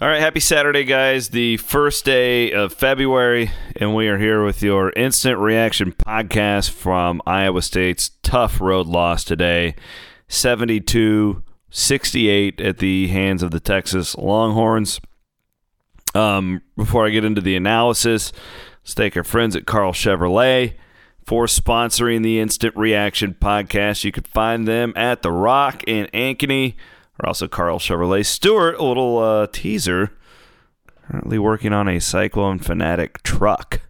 All right, happy Saturday, guys. The first day of February, and we are here with your Instant Reaction podcast from Iowa State's tough road loss today, 72-68 at the hands of the Texas Longhorns. Before I get into the analysis, let's thank our friends at Carl Chevrolet for sponsoring the Instant Reaction podcast. You can find them at The Rock in Ankeny. Or also Carl Chevrolet. Stewart, a little teaser, currently working on a Cyclone Fanatic truck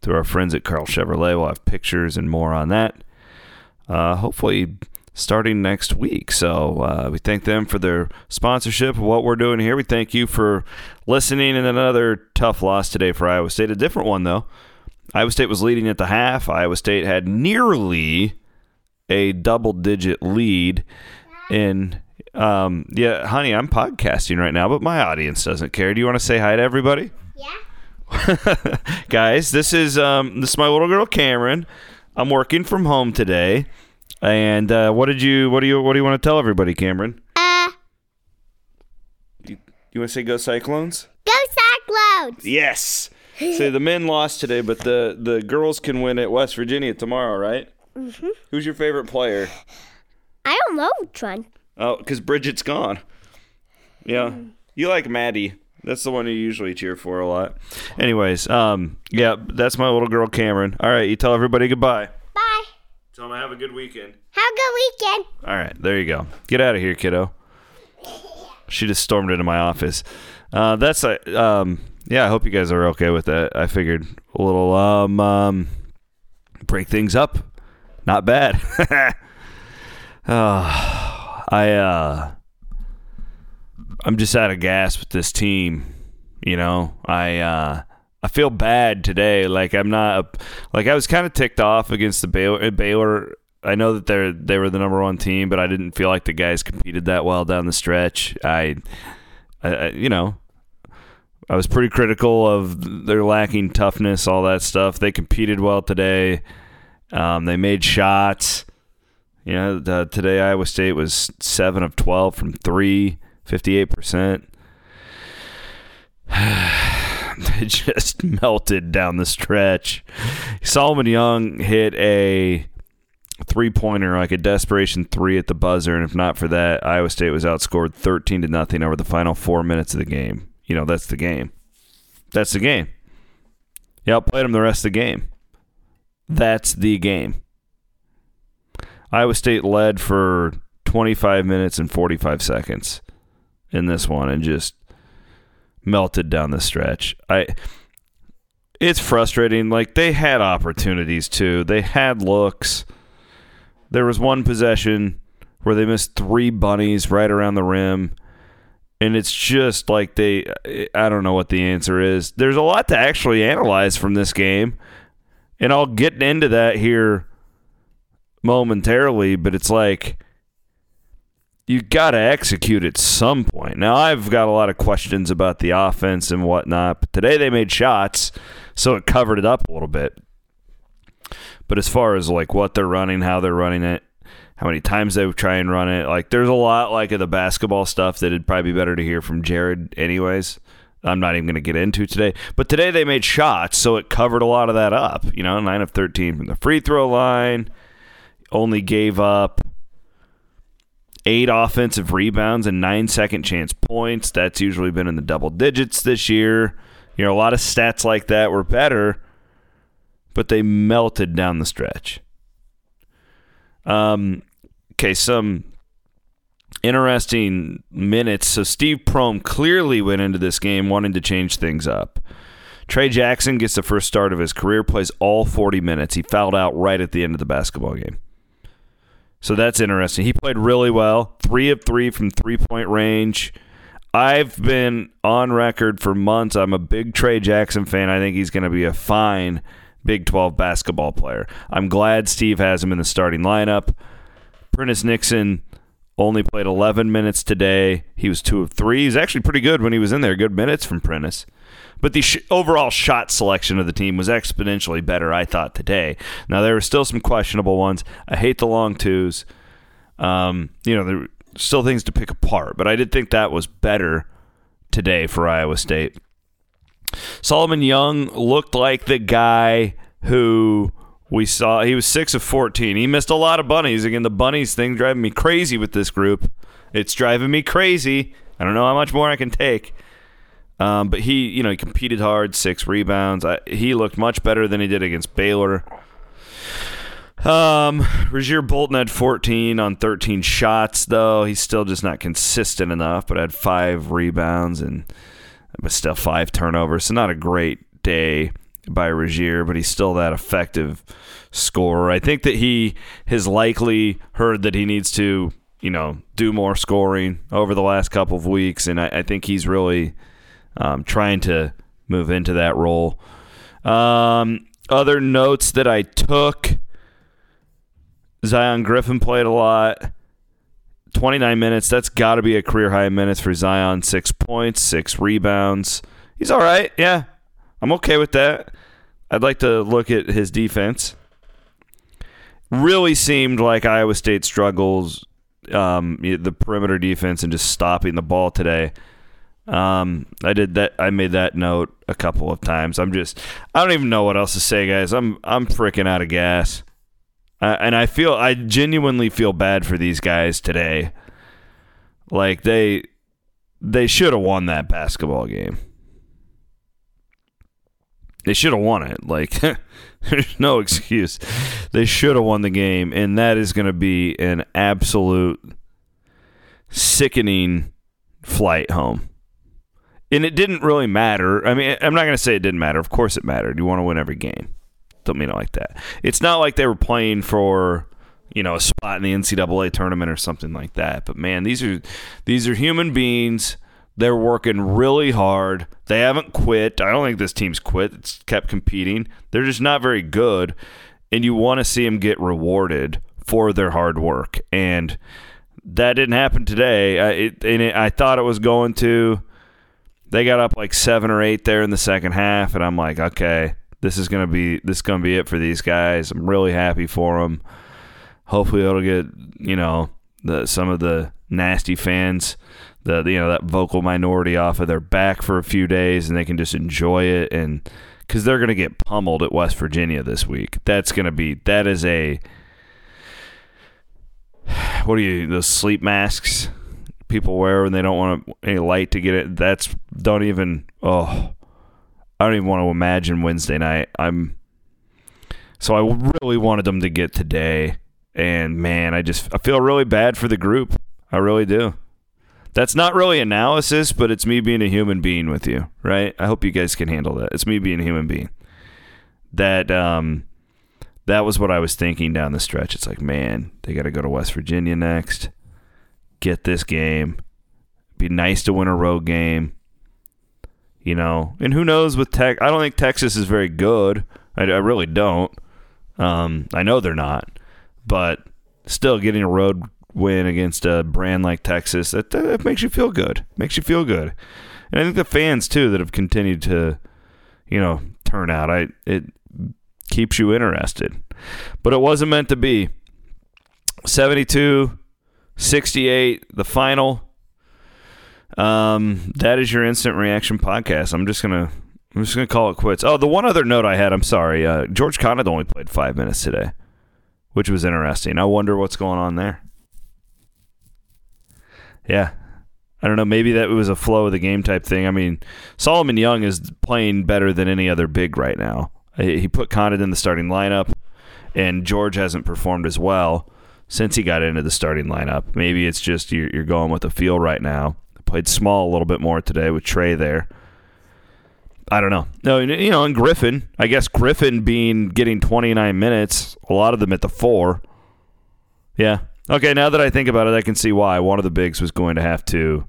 through our friends at Carl Chevrolet. We'll have pictures and more on that, hopefully starting next week. So we thank them for their sponsorship of what we're doing here. We thank you for listening, and another tough loss today for Iowa State. A different one, though. Iowa State was leading at the half. Iowa State had nearly a double-digit lead in... Yeah, honey, I'm podcasting right now, but my audience doesn't care. Do you want to say hi to everybody? Yeah. Guys, this is my little girl Cameron. I'm working from home today. And what do you want to tell everybody, Cameron? You want to say go Cyclones? Go Cyclones! Yes. So the men lost today, but the girls can win at West Virginia tomorrow, right? Mm-hmm. Who's your favorite player? I don't know which one. Oh, because Bridget's gone. Yeah. You like Maddie. That's the one you usually cheer for a lot. Anyways, yeah, that's my little girl, Cameron. All right, you tell everybody goodbye. Bye. Tell them I have a good weekend. Have a good weekend. All right, there you go. Get out of here, kiddo. She just stormed into my office. Yeah, I hope you guys are okay with that. I figured a little break things up. Not bad. I'm just out of gas with this team, you know. I feel bad today. I was kind of ticked off against the Baylor. I know that they were the number one team, but I didn't feel like the guys competed that well down the stretch. I was pretty critical of their lacking toughness, all that stuff. They competed well today. They made shots. Yeah, today Iowa State was 7 of 12 from 3, 58%. They just melted down the stretch. Solomon Young hit a three-pointer, like a desperation three at the buzzer, and if not for that, Iowa State was outscored 13-0 over the final 4 minutes of the game. You know, that's the game. That's the game. You outplayed them the rest of the game. That's the game. Iowa State led for 25 minutes and 45 seconds in this one and just melted down the stretch. It's frustrating. Like, they had opportunities, too. They had looks. There was one possession where they missed three bunnies right around the rim, and it's just like I don't know what the answer is. There's a lot to actually analyze from this game, and I'll get into that here momentarily, but it's like you got to execute at some point. Now, I've got a lot of questions about the offense and whatnot, but today they made shots, so it covered it up a little bit. But as far as like what they're running, how they're running it, how many times they try and run it, like there's a lot like of the basketball stuff that it'd probably be better to hear from Jared anyways. I'm not even going to get into today. But today they made shots, so it covered a lot of that up. You know, 9 of 13 from the free throw line. Only gave up 8 offensive rebounds and 9 second chance points. That's usually been in the double digits this year. You know, a lot of stats like that were better, but they melted down the stretch. Okay, some interesting minutes. So Steve Prohm clearly went into this game wanting to change things up. Trey Jackson gets the first start of his career, plays all 40 minutes. He fouled out right at the end of the basketball game. So that's interesting. He played really well, 3 of 3 from three-point range. I've been on record for months. I'm a big Trey Jackson fan. I think he's going to be a fine Big 12 basketball player. I'm glad Steve has him in the starting lineup. Prentice Nixon only played 11 minutes today. He was 2 of 3. He was actually pretty good when he was in there. Good minutes from Prentice. But the overall shot selection of the team was exponentially better, I thought, today. Now, there were still some questionable ones. I hate the long twos. You know, there were still things to pick apart. But I did think that was better today for Iowa State. Solomon Young looked like the guy who we saw. He was 6 of 14. He missed a lot of bunnies. Again, the bunnies thing driving me crazy with this group. It's driving me crazy. I don't know how much more I can take. But he, you know, he competed hard, 6 rebounds. He looked much better than he did against Baylor. Regier Bolton had 14 on 13 shots, though. He's still just not consistent enough, but had 5 rebounds and but still 5 turnovers. So not a great day by Regier, but he's still that effective scorer. I think that he has likely heard that he needs to, you know, do more scoring over the last couple of weeks, and I think he's really trying to move into that role. Other notes that I took, Zion Griffin played a lot. 29 minutes. That's got to be a career-high minutes for Zion. 6 points, 6 rebounds. He's all right. Yeah, I'm okay with that. I'd like to look at his defense. Really seemed like Iowa State struggles, the perimeter defense and just stopping the ball today. I did that. I made that note a couple of times. I don't even know what else to say, guys. I'm freaking out of gas. And I genuinely feel bad for these guys today. Like they should have won that basketball game. They should have won it. Like there's no excuse. They should have won the game, and that is going to be an absolute sickening flight home. And it didn't really matter. I mean, I'm not going to say it didn't matter. Of course it mattered. You want to win every game. Don't mean it like that. It's not like they were playing for, you know, a spot in the NCAA tournament or something like that. But man, these are human beings. They're working really hard. They haven't quit. I don't think this team's quit. It's kept competing. They're just not very good, and you want to see them get rewarded for their hard work. And that didn't happen today. I thought it was going to. They got up like 7 or 8 there in the second half, and I'm like, okay. This is gonna be it for these guys. I'm really happy for them. Hopefully, it'll get some of the nasty fans, that vocal minority off of their back for a few days, and they can just enjoy it. And because they're gonna get pummeled at West Virginia this week, those sleep masks people wear when they don't want any light to get it. I don't even want to imagine Wednesday night. So I really wanted them to get today. And, man, I feel really bad for the group. I really do. That's not really analysis, but it's me being a human being with you, right? I hope you guys can handle that. It's me being a human being. That was what I was thinking down the stretch. It's like, man, they got to go to West Virginia next. Get this game. Be nice to win a road game. You know, and who knows with Tech? I don't think Texas is very good. I really don't. I know they're not, but still getting a road win against a brand like Texas, that makes you feel good. Makes you feel good, and I think the fans too that have continued to, turn out. It keeps you interested, but it wasn't meant to be. 72-68, the final. That is your instant reaction podcast. I'm just gonna call it quits. Oh, the one other note I had. I'm sorry. George Conant only played 5 minutes today, which was interesting. I wonder what's going on there. Yeah. I don't know. Maybe that was a flow of the game type thing. I mean, Solomon Young is playing better than any other big right now. He put Conant in the starting lineup, and George hasn't performed as well since he got into the starting lineup. Maybe it's just you're going with the feel right now. Played small a little bit more today with Trey there. I don't know. No, you know, and Griffin. I guess Griffin getting 29 minutes, a lot of them at the 4. Yeah. Okay, now that I think about it, I can see why one of the bigs was going to have to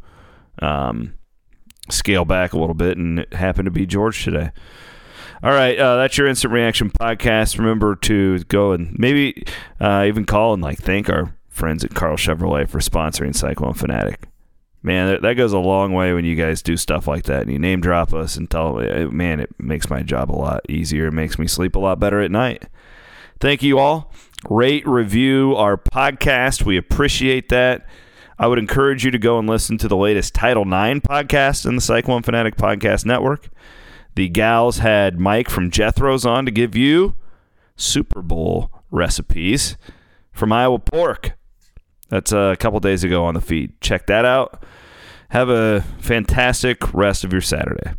scale back a little bit, and it happened to be George today. All right, that's your Instant Reaction podcast. Remember to go and maybe even call and thank our friends at Carl Chevrolet for sponsoring Cyclone Fanatic. Man, that goes a long way when you guys do stuff like that and you name drop us and tell me. Man, it makes my job a lot easier. It makes me sleep a lot better at night. Thank you all. Rate, review our podcast. We appreciate that. I would encourage you to go and listen to the latest Title IX podcast in the Cyclone Fanatic Podcast Network. The gals had Mike from Jethro's on to give you Super Bowl recipes from Iowa pork. That's a couple days ago on the feed. Check that out. Have a fantastic rest of your Saturday.